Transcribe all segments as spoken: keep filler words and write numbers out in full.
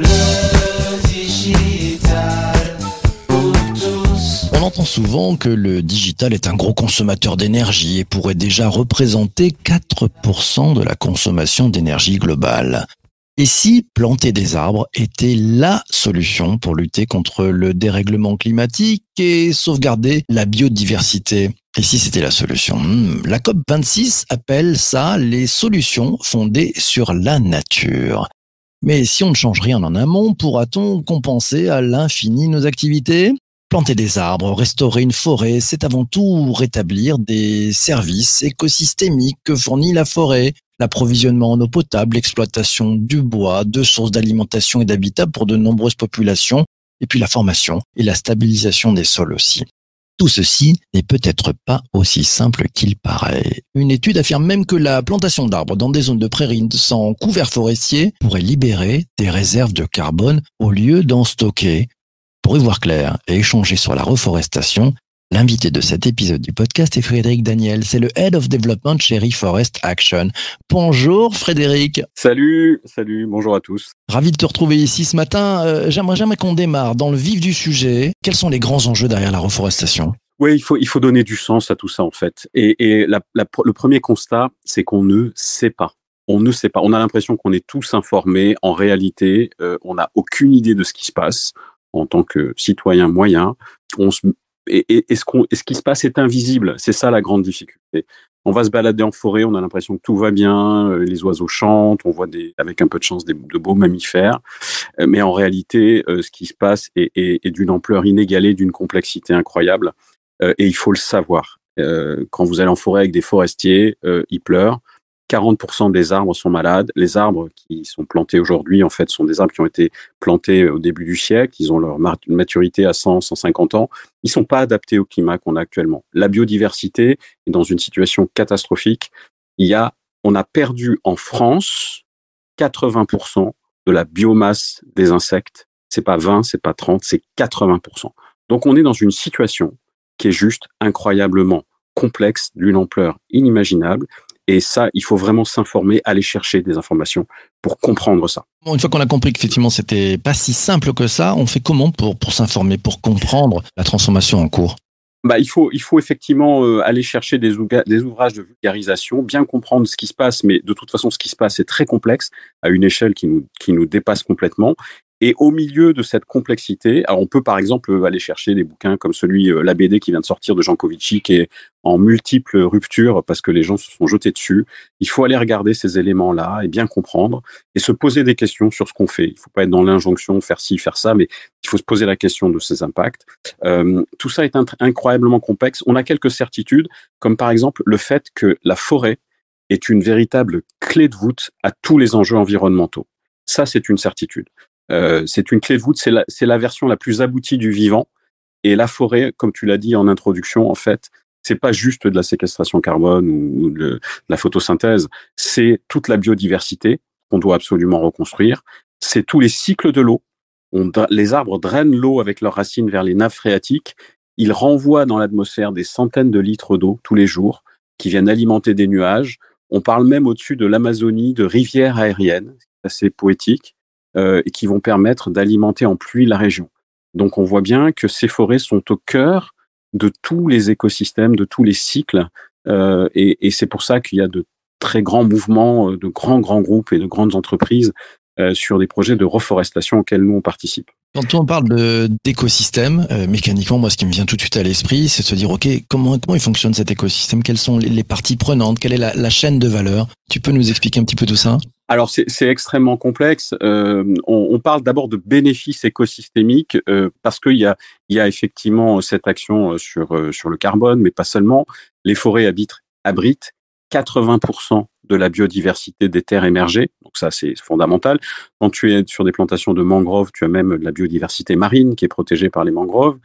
Le digital pour tous. On entend souvent que le digital est un gros consommateur d'énergie et pourrait déjà représenter quatre pour cent de la consommation d'énergie globale. Et si planter des arbres était la solution pour lutter contre le dérèglement climatique et sauvegarder la biodiversité ? Et si c'était la solution ? Hmm, la C O P vingt-six appelle ça les solutions fondées sur la nature. Mais si on ne change rien en amont, pourra-t-on compenser à l'infini nos activités ? Planter des arbres, restaurer une forêt, c'est avant tout rétablir des services écosystémiques que fournit la forêt. L'approvisionnement en eau potable, l'exploitation du bois, de sources d'alimentation et d'habitat pour de nombreuses populations, et puis la formation et la stabilisation des sols aussi. Tout ceci n'est peut-être pas aussi simple qu'il paraît. Une étude affirme même que la plantation d'arbres dans des zones de prairies sans couvert forestier pourrait libérer des réserves de carbone au lieu d'en stocker. Pour y voir clair et échanger sur la reforestation, l'invité de cet épisode du podcast est Frédéric Daniel, c'est le Head of Development chez Reforest Action. Bonjour Frédéric. Salut, salut, bonjour à tous. Ravi de te retrouver ici ce matin. Euh, j'aimerais jamais qu'on démarre dans le vif du sujet. Quels sont les grands enjeux derrière la reforestation ? Oui, il faut, il faut donner du sens à tout ça en fait. Et, et la, la, le premier constat, c'est qu'on ne sait pas. On ne sait pas. On a l'impression qu'on est tous informés. En réalité, euh, on n'a aucune idée de ce qui se passe en tant que citoyen moyen. On se... Et, et, et, ce qu'on, et ce qui se passe est invisible. C'est ça la grande difficulté. On va se balader en forêt, on a l'impression que tout va bien, les oiseaux chantent, on voit des, avec un peu de chance des, de beaux mammifères. Mais en réalité, ce qui se passe est, est, est d'une ampleur inégalée, d'une complexité incroyable. Et il faut le savoir. Quand vous allez en forêt avec des forestiers, ils pleurent. quarante pour cent des arbres sont malades. Les arbres qui sont plantés aujourd'hui, en fait, sont des arbres qui ont été plantés au début du siècle. Ils ont leur maturité à cent, cent cinquante ans. Ils sont pas adaptés au climat qu'on a actuellement. La biodiversité est dans une situation catastrophique. Il y a, on a perdu en France quatre-vingts pour cent de la biomasse des insectes. C'est pas vingt, c'est pas trente, c'est quatre-vingts pour cent. Donc, on est dans une situation qui est juste incroyablement complexe, d'une ampleur inimaginable. Et ça, il faut vraiment s'informer, aller chercher des informations pour comprendre ça. Bon, une fois qu'on a compris qu'effectivement, c'était pas si simple que ça, on fait comment pour, pour s'informer, pour comprendre la transformation en cours ? Bah, il faut, il faut effectivement euh, aller chercher des, ouga- des ouvrages de vulgarisation, bien comprendre ce qui se passe, mais de toute façon, ce qui se passe est très complexe, à une échelle qui nous, qui nous dépasse complètement. Et au milieu de cette complexité, alors on peut par exemple aller chercher des bouquins comme celui, la B D qui vient de sortir de Jankovic, qui est en multiples ruptures parce que les gens se sont jetés dessus. Il faut aller regarder ces éléments-là et bien comprendre et se poser des questions sur ce qu'on fait. Il ne faut pas être dans l'injonction, faire ci, faire ça, mais il faut se poser la question de ces impacts. Euh, tout ça est incroyablement complexe. On a quelques certitudes, comme par exemple le fait que la forêt est une véritable clé de voûte à tous les enjeux environnementaux. Ça, c'est une certitude. Euh, c'est une clé de voûte, c'est la, c'est la version la plus aboutie du vivant. Et la forêt, comme tu l'as dit en introduction, en fait, c'est pas juste de la séquestration carbone ou de, de la photosynthèse, c'est toute la biodiversité qu'on doit absolument reconstruire. C'est tous les cycles de l'eau. On, les arbres drainent l'eau avec leurs racines vers les nappes phréatiques. Ils renvoient dans l'atmosphère des centaines de litres d'eau tous les jours qui viennent alimenter des nuages. On parle même au-dessus de l'Amazonie de rivières aériennes, c'est assez poétique. Euh, et qui vont permettre d'alimenter en pluie la région. Donc, on voit bien que ces forêts sont au cœur de tous les écosystèmes, de tous les cycles, euh, et, et c'est pour ça qu'il y a de très grands mouvements, de grands, grands groupes et de grandes entreprises euh, sur des projets de reforestation auxquels nous, on participe. Quand on parle de, d'écosystème, euh, mécaniquement, moi, ce qui me vient tout de suite à l'esprit, c'est de se dire, OK, comment, comment il fonctionne cet écosystème ? Quelles sont les, les parties prenantes ? Quelle est la, la chaîne de valeur ? Tu peux nous expliquer un petit peu tout ça ? Alors, c'est, c'est extrêmement complexe. Euh, on, on parle d'abord de bénéfices écosystémiques euh, parce qu'il y a, y a effectivement cette action sur, euh, sur le carbone, mais pas seulement. Les forêts habitent, abritent quatre-vingts pour cent de la biodiversité des terres émergées. Donc ça, c'est fondamental. Quand tu es sur des plantations de mangroves, tu as même de la biodiversité marine qui est protégée par les mangroves.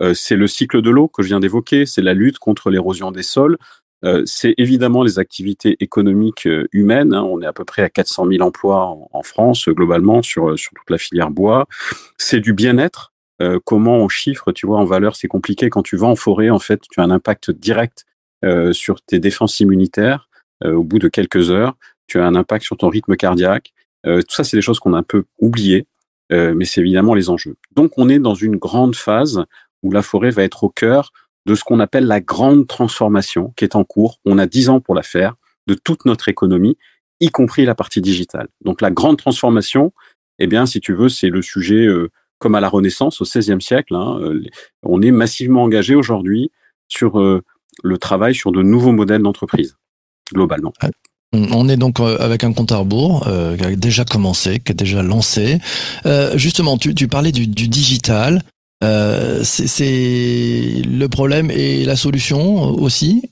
Euh, c'est le cycle de l'eau que je viens d'évoquer. C'est la lutte contre l'érosion des sols. Euh, c'est évidemment les activités économiques euh, humaines. Hein. On est à peu près à quatre cent mille emplois en, en France, euh, globalement, sur, euh, sur toute la filière bois. C'est du bien-être. Euh, comment on chiffre, tu vois, en valeur, c'est compliqué. Quand tu vas en forêt, en fait, tu as un impact direct euh, sur tes défenses immunitaires. Euh, au bout de quelques heures, tu as un impact sur ton rythme cardiaque. Euh, tout ça, c'est des choses qu'on a un peu oubliées. euh, mais c'est évidemment les enjeux. Donc, on est dans une grande phase où la forêt va être au cœur de ce qu'on appelle la grande transformation qui est en cours. On a dix ans pour la faire, de toute notre économie, y compris la partie digitale. Donc, la grande transformation, eh bien, si tu veux, c'est le sujet euh, comme à la Renaissance, au seizième siècle. Hein, euh, on est massivement engagé aujourd'hui sur euh, le travail sur de nouveaux modèles d'entreprise, globalement. Ouais. On est donc avec un compte à rebours euh, qui a déjà commencé, qui est déjà lancé. Euh, justement, tu, tu parlais du, du digital. Euh, c'est, c'est le problème et la solution aussi ?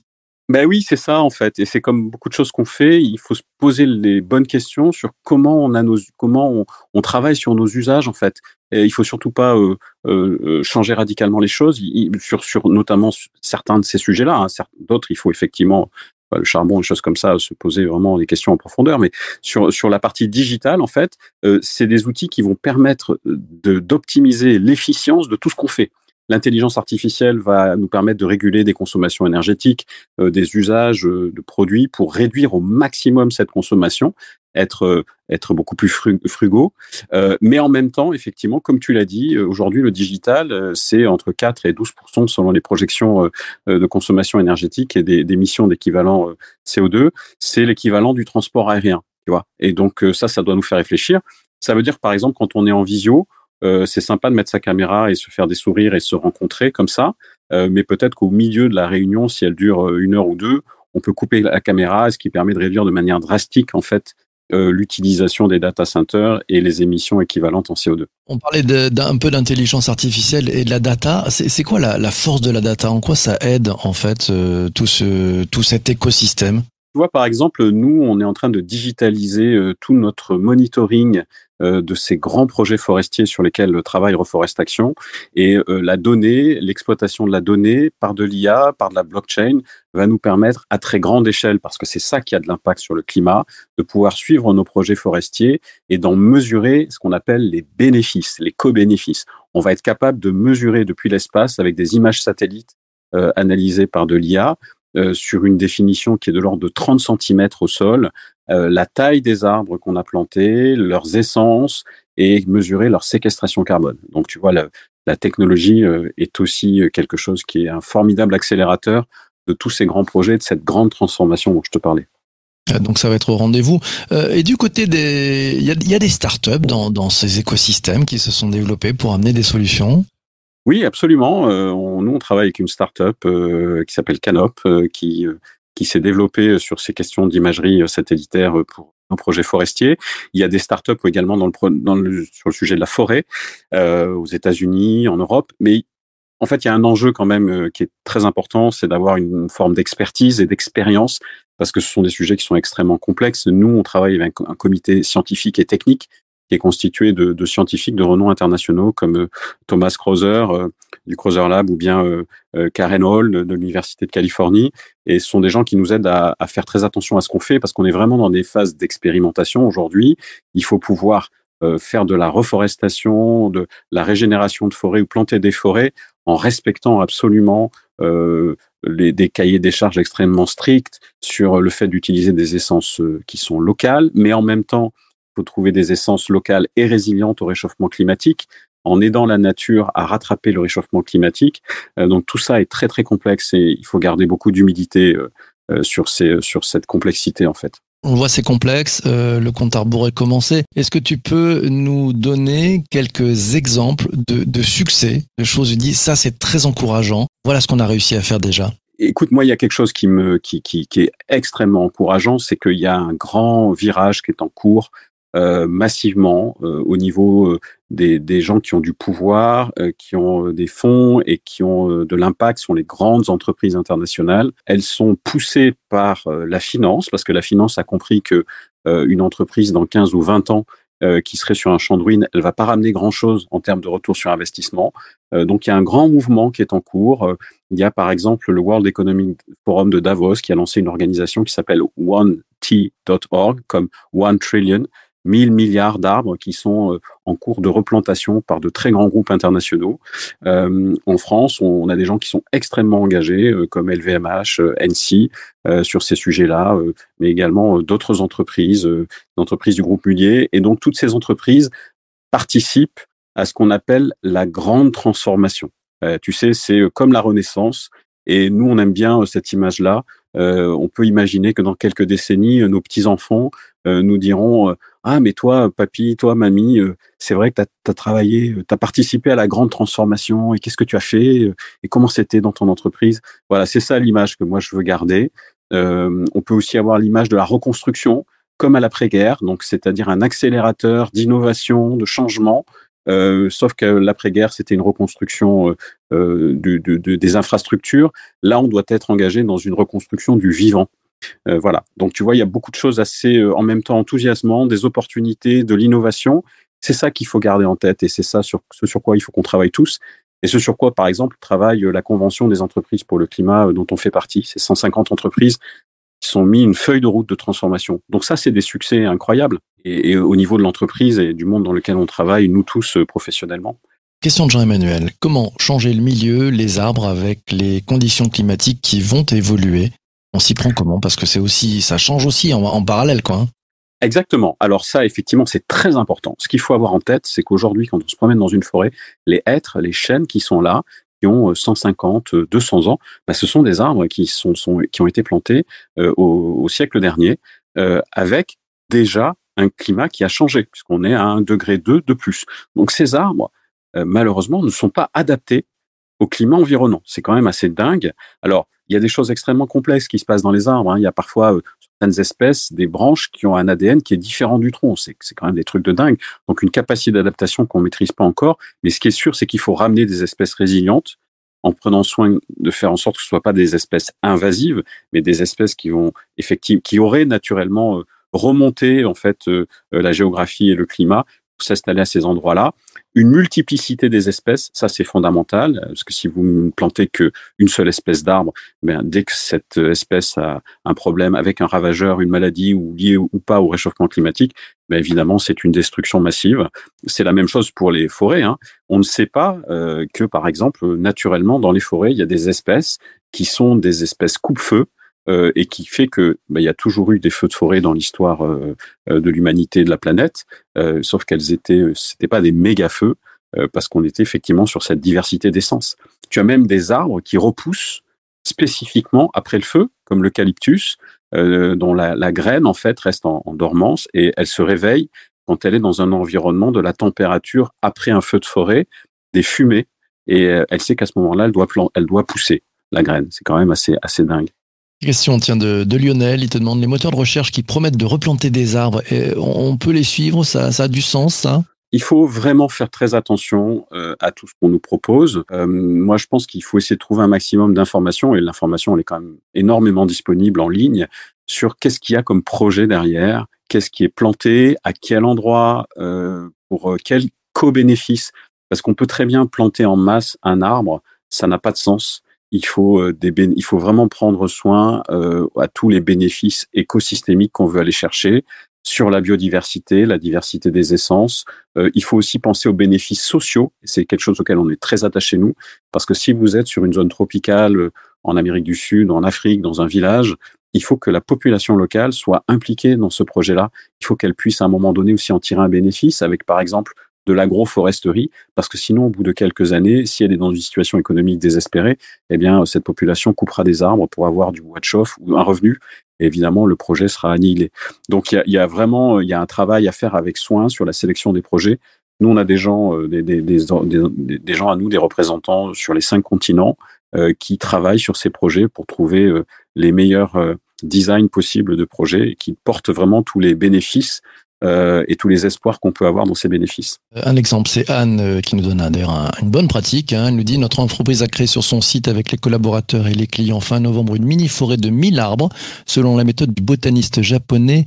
Ben oui, c'est ça en fait. Et c'est comme beaucoup de choses qu'on fait, il faut se poser les bonnes questions sur comment on a nos, comment on, on travaille sur nos usages en fait. Et il faut surtout pas euh, euh, changer radicalement les choses, il, sur, sur notamment certains de ces sujets-là. Hein. D'autres, il faut effectivement le charbon, des choses comme ça, se poser vraiment des questions en profondeur. Mais sur, sur la partie digitale, en fait, euh, c'est des outils qui vont permettre de, d'optimiser l'efficience de tout ce qu'on fait. L'intelligence artificielle va nous permettre de réguler des consommations énergétiques, euh, des usages euh, de produits pour réduire au maximum cette consommation, être, euh, être beaucoup plus frugaux. Euh, mais en même temps, effectivement, comme tu l'as dit, aujourd'hui, le digital, euh, c'est entre quatre et douze pour cent selon les projections euh, de consommation énergétique et des, des émissions d'équivalent euh, C O deux. C'est l'équivalent du transport aérien, tu vois. Et donc, euh, ça, ça doit nous faire réfléchir. Ça veut dire, par exemple, quand on est en visio, Euh, c'est sympa de mettre sa caméra et se faire des sourires et se rencontrer comme ça, euh, mais peut-être qu'au milieu de la réunion, si elle dure une heure ou deux, on peut couper la caméra, ce qui permet de réduire de manière drastique en fait euh, l'utilisation des data centers et les émissions équivalentes en C O deux. On parlait de, d'un peu d'intelligence artificielle et de la data. C'est, c'est quoi la, la force de la data ? En quoi ça aide en fait euh, tout ce tout cet écosystème ? Tu vois, par exemple, nous, on est en train de digitaliser euh, tout notre monitoring euh, de ces grands projets forestiers sur lesquels travaille Reforest Action. Et euh, la donnée, l'exploitation de la donnée par de l'I A, par de la blockchain, va nous permettre à très grande échelle, parce que c'est ça qui a de l'impact sur le climat, de pouvoir suivre nos projets forestiers et d'en mesurer ce qu'on appelle les bénéfices, les co-bénéfices. On va être capable de mesurer depuis l'espace avec des images satellites euh, analysées par de l'I A, Euh, sur une définition qui est de l'ordre de trente centimètres au sol, euh, la taille des arbres qu'on a plantés, leurs essences et mesurer leur séquestration carbone. Donc, tu vois, la, la technologie euh, est aussi quelque chose qui est un formidable accélérateur de tous ces grands projets, de cette grande transformation dont je te parlais. Donc, ça va être au rendez-vous. Euh, et du côté des... Il y a, y a des startups dans, dans ces écosystèmes qui se sont développés pour amener des solutions ? Oui, absolument. Euh, on, nous, on travaille avec une start-up euh, qui s'appelle Canop, euh, qui, euh, qui s'est développée sur ces questions d'imagerie satellitaire pour nos projets forestiers. Il y a des start-up également dans le, dans le, sur le sujet de la forêt, euh, aux États-Unis, en Europe. Mais en fait, il y a un enjeu quand même euh, qui est très important, c'est d'avoir une forme d'expertise et d'expérience, parce que ce sont des sujets qui sont extrêmement complexes. Nous, on travaille avec un comité scientifique et technique qui est constitué de, de scientifiques de renom internationaux comme euh, Thomas Crowther euh, du Crowther Lab ou bien euh, euh, Karen Holl de, de l'Université de Californie. Et ce sont des gens qui nous aident à, à faire très attention à ce qu'on fait parce qu'on est vraiment dans des phases d'expérimentation aujourd'hui. Il faut pouvoir euh, faire de la reforestation, de la régénération de forêts ou planter des forêts en respectant absolument euh, les, des cahiers des charges extrêmement stricts sur le fait d'utiliser des essences euh, qui sont locales, mais en même temps, il faut trouver des essences locales et résilientes au réchauffement climatique en aidant la nature à rattraper le réchauffement climatique. Euh, donc, tout ça est très, très complexe et il faut garder beaucoup d'humilité euh, euh, sur, ces, sur cette complexité, en fait. On voit c'est complexe, euh, le compte à rebours est commencé. Est-ce que tu peux nous donner quelques exemples de, de succès, de choses où tu dis, ça, c'est très encourageant, voilà ce qu'on a réussi à faire déjà? Écoute, moi, il y a quelque chose qui, me, qui, qui, qui est extrêmement encourageant, c'est qu'il y a un grand virage qui est en cours Euh, massivement euh, au niveau euh, des, des gens qui ont du pouvoir, euh, qui ont euh, des fonds et qui ont euh, de l'impact sont les grandes entreprises internationales. Elles sont poussées par euh, la finance parce que la finance a compris que euh, une entreprise dans quinze ou vingt ans euh, qui serait sur un champ de ruines, elle va pas ramener grand-chose en termes de retour sur investissement. Euh, donc il y a un grand mouvement qui est en cours. Euh, il y a par exemple le World Economic Forum de Davos qui a lancé une organisation qui s'appelle one T dot org comme one trillion, mille milliards d'arbres qui sont en cours de replantation par de très grands groupes internationaux. Euh, en France, on a des gens qui sont extrêmement engagés, euh, comme L V M H, euh, N C, euh, sur ces sujets-là, euh, mais également euh, d'autres entreprises, euh, entreprises du groupe Mullier. Et donc, toutes ces entreprises participe à ce qu'on appelle la grande transformation. Euh, tu sais, c'est comme la Renaissance, et nous, on aime bien euh, cette image-là. Euh, on peut imaginer que dans quelques décennies, nos petits-enfants euh, nous diront euh, « Ah, mais toi, papy, toi, mamie, euh, c'est vrai que tu as travaillé, tu as participé à la grande transformation, et qu'est-ce que tu as fait, et comment c'était dans ton entreprise ?» Voilà, c'est ça l'image que moi, je veux garder. Euh, on peut aussi avoir l'image de la reconstruction, comme à l'après-guerre, donc c'est-à-dire un accélérateur d'innovation, de changement, euh, sauf que l'après-guerre, c'était une reconstruction euh, du, du, des infrastructures. Là, on doit être engagé dans une reconstruction du vivant. Euh, voilà. Donc, tu vois, il y a beaucoup de choses assez, euh, en même temps, enthousiasmantes, des opportunités, de l'innovation. C'est ça qu'il faut garder en tête et c'est ça sur, ce sur quoi il faut qu'on travaille tous. Et ce sur quoi, par exemple, travaille la Convention des entreprises pour le climat euh, dont on fait partie. C'est cent cinquante entreprises qui sont mis une feuille de route de transformation. Donc ça, c'est des succès incroyables. Et, et au niveau de l'entreprise et du monde dans lequel on travaille, nous tous, euh, professionnellement. Question de Jean-Emmanuel. Comment changer le milieu, les arbres, avec les conditions climatiques qui vont évoluer? On s'y prend comment? Parce que c'est aussi, ça change aussi en, en parallèle, quoi. Exactement. Alors ça, effectivement, c'est très important. Ce qu'il faut avoir en tête, c'est qu'aujourd'hui, quand on se promène dans une forêt, les hêtres, les chênes qui sont là, qui ont cent cinquante, deux cents ans, bah, ce sont des arbres qui sont, sont qui ont été plantés euh, au, au siècle dernier, euh, avec déjà un climat qui a changé, puisqu'on est à un degré deux de plus. Donc ces arbres, euh, malheureusement, ne sont pas adaptés au climat environnant. C'est quand même assez dingue. Alors, il y a des choses extrêmement complexes qui se passent dans les arbres, hein. Il y a parfois euh, certaines espèces, des branches qui ont un A D N qui est différent du tronc. C'est, c'est quand même des trucs de dingue. Donc, une capacité d'adaptation qu'on maîtrise pas encore. Mais ce qui est sûr, c'est qu'il faut ramener des espèces résilientes en prenant soin de faire en sorte que ce ne soient pas des espèces invasives, mais des espèces qui vont effectivement, qui auraient naturellement euh, remonté, en fait, euh, euh, la géographie et le climat pour s'installer à ces endroits-là. Une multiplicité des espèces, ça c'est fondamental, parce que si vous ne plantez qu'une seule espèce d'arbre, ben, dès que cette espèce a un problème avec un ravageur, une maladie, ou liée ou pas au réchauffement climatique, ben, évidemment c'est une destruction massive. C'est la même chose pour les forêts, hein. On ne sait pas euh, que, par exemple, naturellement dans les forêts, il y a des espèces qui sont des espèces coupe-feu, Euh, et qui fait que bah, y a toujours eu des feux de forêt dans l'histoire euh, de l'humanité, de la planète, euh, sauf qu'elles étaient, c'était pas des méga feux, euh, parce qu'on était effectivement sur cette diversité d'essences. Tu as même des arbres qui repoussent spécifiquement après le feu, comme l'eucalyptus, euh, dont la, la graine en fait reste en, en dormance et elle se réveille quand elle est dans un environnement de la température après un feu de forêt, des fumées, et euh, elle sait qu'à ce moment-là, elle doit plan- elle doit pousser la graine. C'est quand même assez assez dingue. Question tiens, de, de Lionel, il te demande les moteurs de recherche qui promettent de replanter des arbres, et on peut les suivre, ça, ça a du sens ça? Il faut vraiment faire très attention euh, à tout ce qu'on nous propose. Euh, moi, je pense qu'il faut essayer de trouver un maximum d'informations, et l'information, elle est quand même énormément disponible en ligne, sur qu'est-ce qu'il y a comme projet derrière, qu'est-ce qui est planté, à quel endroit, euh, pour quel co-bénéfice. Parce qu'on peut très bien planter en masse un arbre, ça n'a pas de sens. Il faut des bé- il faut vraiment prendre soin euh, à tous les bénéfices écosystémiques qu'on veut aller chercher sur la biodiversité, la diversité des essences. Euh, il faut aussi penser aux bénéfices sociaux. C'est quelque chose auquel on est très attaché nous, parce que si vous êtes sur une zone tropicale en Amérique du Sud, en Afrique, dans un village, il faut que la population locale soit impliquée dans ce projet-là. Il faut qu'elle puisse à un moment donné aussi en tirer un bénéfice avec, par exemple, de l'agroforesterie, parce que sinon, au bout de quelques années, si elle est dans une situation économique désespérée, eh bien, cette population coupera des arbres pour avoir du bois de chauffe ou un revenu. Et évidemment, le projet sera annihilé. Donc, il y a, y a vraiment il y a un travail à faire avec soin sur la sélection des projets. Nous, on a des gens, des, des, des, des, des gens à nous, des représentants sur les cinq continents euh, qui travaillent sur ces projets pour trouver euh, les meilleurs euh, designs possibles de projets qui portent vraiment tous les bénéfices Euh, et tous les espoirs qu'on peut avoir dans ces bénéfices. Un exemple, c'est Anne euh, qui nous donne un, d'ailleurs un, une bonne pratique. Hein. Elle nous dit « Notre entreprise a créé sur son site avec les collaborateurs et les clients fin novembre une mini-forêt de mille arbres selon la méthode du botaniste japonais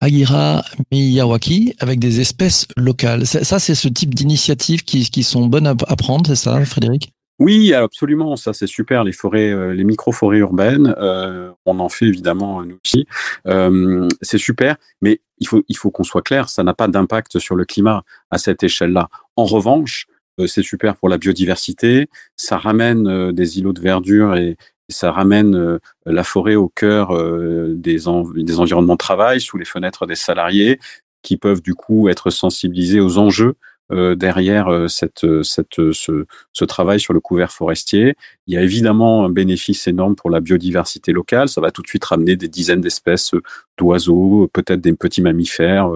Akira Miyazaki avec des espèces locales. » Ça, c'est ce type d'initiatives qui, qui sont bonnes à, à prendre, c'est ça, Frédéric ? Oui, absolument. Ça, c'est super. Les forêts, euh, les micro-forêts urbaines, euh, on en fait évidemment nous aussi. Euh, c'est super, mais il faut, il faut qu'on soit clair. Ça n'a pas d'impact sur le climat à cette échelle-là. En revanche, euh, c'est super pour la biodiversité. Ça ramène euh, des îlots de verdure et, et ça ramène euh, la forêt au cœur euh, des, env- des environnements de travail, sous les fenêtres des salariés, qui peuvent du coup être sensibilisés aux enjeux euh, derrière euh, cette, cette, ce, ce travail sur le couvert forestier. Il y a évidemment un bénéfice énorme pour la biodiversité locale. Ça va tout de suite ramener des dizaines d'espèces d'oiseaux, peut-être des petits mammifères.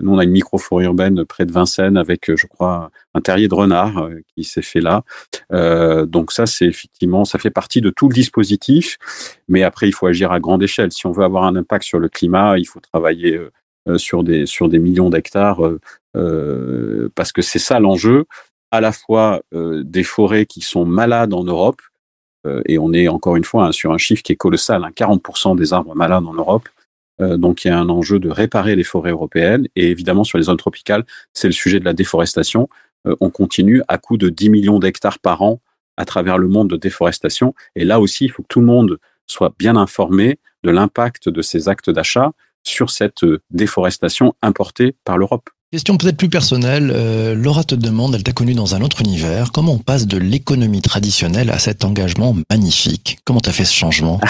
Nous, on a une microforêt urbaine près de Vincennes avec, je crois, un terrier de renard qui s'est fait là. Euh, donc ça, c'est effectivement, ça fait partie de tout le dispositif. Mais après, il faut agir à grande échelle. Si on veut avoir un impact sur le climat, il faut travailler euh, sur des sur des millions d'hectares euh, parce que c'est ça l'enjeu. À la fois euh, des forêts qui sont malades en Europe euh, et on est encore une fois hein, sur un chiffre qui est colossal, hein, quarante pour cent des arbres malades en Europe. Donc, il y a un enjeu de réparer les forêts européennes. Et évidemment, sur les zones tropicales, c'est le sujet de la déforestation. On continue à coût de dix millions d'hectares par an à travers le monde de déforestation. Et là aussi, il faut que tout le monde soit bien informé de l'impact de ces actes d'achat sur cette déforestation importée par l'Europe. Question peut-être plus personnelle. Euh, Laura te demande, elle t'a connue dans un autre univers. Comment on passe de l'économie traditionnelle à cet engagement magnifique? Comment t'as fait ce changement?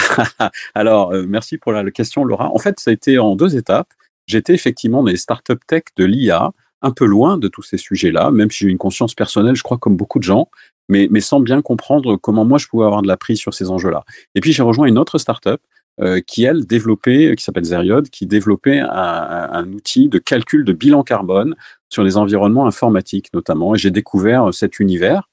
Alors, euh, merci pour la question, Laura. En fait, ça a été en deux étapes. J'étais effectivement dans les startups tech de l'I A, un peu loin de tous ces sujets-là, même si j'ai une conscience personnelle, je crois, comme beaucoup de gens, mais, mais sans bien comprendre comment moi je pouvais avoir de la prise sur ces enjeux-là. Et puis, j'ai rejoint une autre startup Euh, qui, elle, développait, qui s'appelle Zériode, qui développait un, un outil de calcul de bilan carbone sur les environnements informatiques, notamment. Et j'ai découvert cet univers.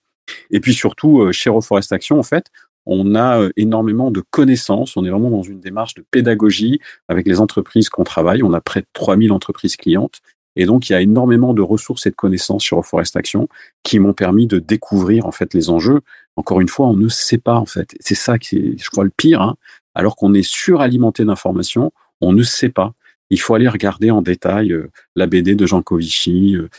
Et puis surtout, chez Reforest Action, en fait, on a énormément de connaissances. On est vraiment dans une démarche de pédagogie avec les entreprises qu'on travaille. On a près de trois mille entreprises clientes. Et donc, il y a énormément de ressources et de connaissances chez Reforest Action qui m'ont permis de découvrir, en fait, les enjeux. Encore une fois, on ne sait pas, en fait. C'est ça qui est, je crois, le pire, hein. Alors qu'on est suralimenté d'informations, on ne sait pas. Il faut aller regarder en détail euh, la B D de Jankovic, euh,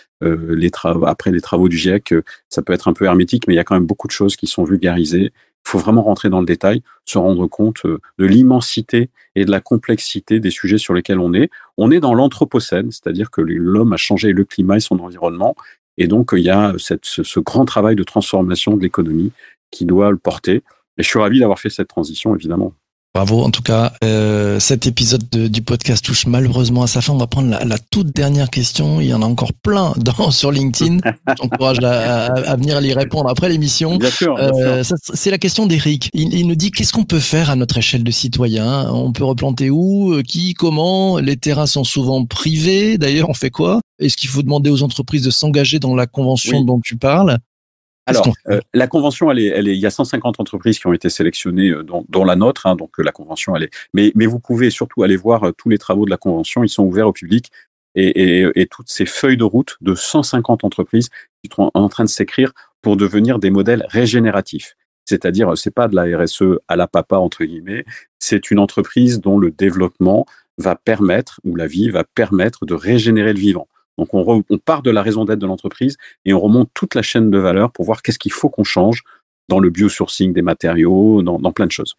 les travaux, après les travaux du GIEC. Euh, ça peut être un peu hermétique, mais il y a quand même beaucoup de choses qui sont vulgarisées. Il faut vraiment rentrer dans le détail, se rendre compte euh, de l'immensité et de la complexité des sujets sur lesquels on est. On est dans l'anthropocène, c'est-à-dire que l'homme a changé le climat et son environnement. Et donc, euh, il y a cette, ce, ce grand travail de transformation de l'économie qui doit le porter. Et je suis ravi d'avoir fait cette transition, évidemment. Bravo, en tout cas, euh, cet épisode de, du podcast touche malheureusement à sa fin. On va prendre la, la toute dernière question. Il y en a encore plein dans, sur LinkedIn. J'encourage à, à, à venir y répondre après l'émission. Bien sûr, bien euh, sûr. Ça, c'est la question d'Éric. Il, il nous dit, qu'est-ce qu'on peut faire à notre échelle de citoyen? On peut replanter où? Qui? Comment? Les terrains sont souvent privés. D'ailleurs, on fait quoi? Est-ce qu'il faut demander aux entreprises de s'engager dans la convention oui. dont tu parles? Alors, euh, la convention, elle est, elle est, il y a cent cinquante entreprises qui ont été sélectionnées, euh, dont, dont la nôtre, hein, donc euh, la convention, elle est. Mais, mais vous pouvez surtout aller voir euh, tous les travaux de la convention, ils sont ouverts au public et, et, et toutes ces feuilles de route de cent cinquante entreprises qui sont en train de s'écrire pour devenir des modèles régénératifs. C'est-à-dire, c'est pas de la R S E à la papa entre guillemets, c'est une entreprise dont le développement va permettre ou la vie va permettre de régénérer le vivant. Donc, on, re, on part de la raison d'être de l'entreprise et on remonte toute la chaîne de valeur pour voir qu'est-ce qu'il faut qu'on change dans le biosourcing des matériaux, dans, dans plein de choses.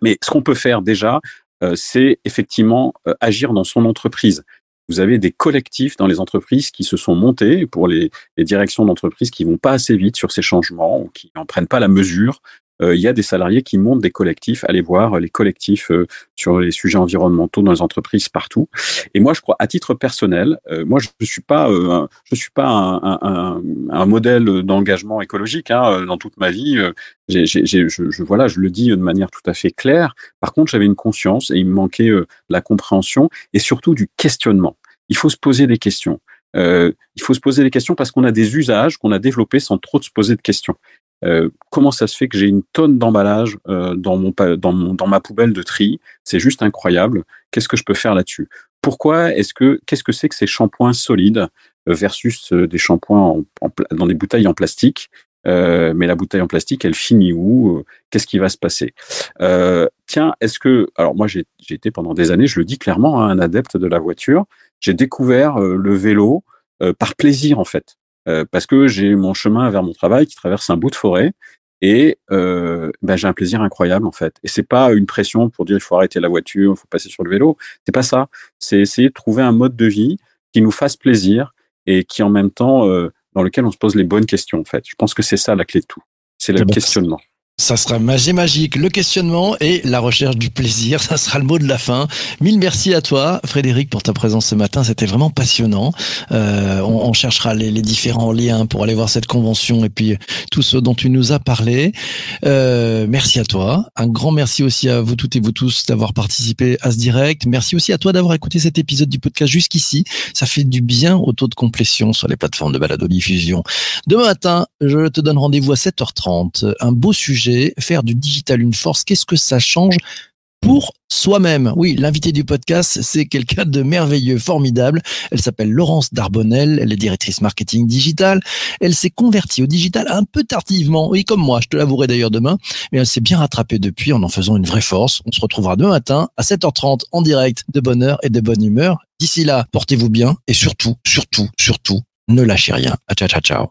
Mais ce qu'on peut faire déjà, euh, c'est effectivement euh, agir dans son entreprise. Vous avez des collectifs dans les entreprises qui se sont montés pour les, les directions d'entreprises qui vont pas assez vite sur ces changements ou qui n'en prennent pas la mesure. Euh, il y a des salariés qui montent des collectifs. Allez voir les collectifs euh, sur les sujets environnementaux dans les entreprises partout. Et moi, je crois, à titre personnel, euh, moi, je suis pas, euh, un, je suis pas un, un, un modèle d'engagement écologique. Hein, dans toute ma vie, euh, j'ai, j'ai, j'ai, je, je, voilà, je le dis de manière tout à fait claire. Par contre, j'avais une conscience et il me manquait euh, la compréhension et surtout du questionnement. Il faut se poser des questions. Euh, il faut se poser des questions parce qu'on a des usages qu'on a développés sans trop se poser de questions. Euh, comment ça se fait que j'ai une tonne d'emballages euh, dans mon dans mon dans ma poubelle de tri? C'est juste incroyable. Qu'est-ce que je peux faire là-dessus? Pourquoi est-ce que qu'est-ce que c'est que ces shampoings solides euh, versus euh, des shampoings en, en, dans des bouteilles en plastique? Euh, mais la bouteille en plastique, elle finit où? Qu'est-ce qui va se passer? euh, Tiens, est-ce que alors moi j'ai, j'ai été pendant des années, je le dis clairement, hein, un adepte de la voiture. J'ai découvert euh, le vélo euh, par plaisir en fait. Euh, parce que j'ai mon chemin vers mon travail qui traverse un bout de forêt et euh, ben, j'ai un plaisir incroyable en fait. Et c'est pas une pression pour dire il faut arrêter la voiture, il faut passer sur le vélo. C'est pas ça. C'est essayer de trouver un mode de vie qui nous fasse plaisir et qui en même temps euh, dans lequel on se pose les bonnes questions en fait. Je pense que c'est ça la clé de tout. C'est le c'est questionnement. Bon. Ça sera magie magique, le questionnement et la recherche du plaisir, ça sera le mot de la fin. Mille merci à toi Frédéric pour ta présence ce matin, c'était vraiment passionnant. Euh, on, on cherchera les, les différents liens pour aller voir cette convention et puis tout ce dont tu nous as parlé. Euh, merci à toi, un grand merci aussi à vous toutes et vous tous d'avoir participé à ce direct. Merci aussi à toi d'avoir écouté cet épisode du podcast jusqu'ici, ça fait du bien au taux de complétion sur les plateformes de balado-diffusion. Demain matin, je te donne rendez-vous à sept heures trente, un beau sujet. Faire du digital une force, qu'est-ce que ça change pour soi-même? Oui, l'invité du podcast, c'est quelqu'un de merveilleux, formidable. Elle s'appelle Laurence Darbonnel, elle est directrice marketing digital. Elle s'est convertie au digital un peu tardivement, oui, comme moi, je te l'avouerai d'ailleurs demain, mais elle s'est bien rattrapée depuis en en faisant une vraie force. On se retrouvera demain matin à sept heures trente en direct, de bonne heure et de bonne humeur. D'ici là, portez-vous bien et surtout, surtout, surtout, ne lâchez rien. Ciao, ciao, ciao.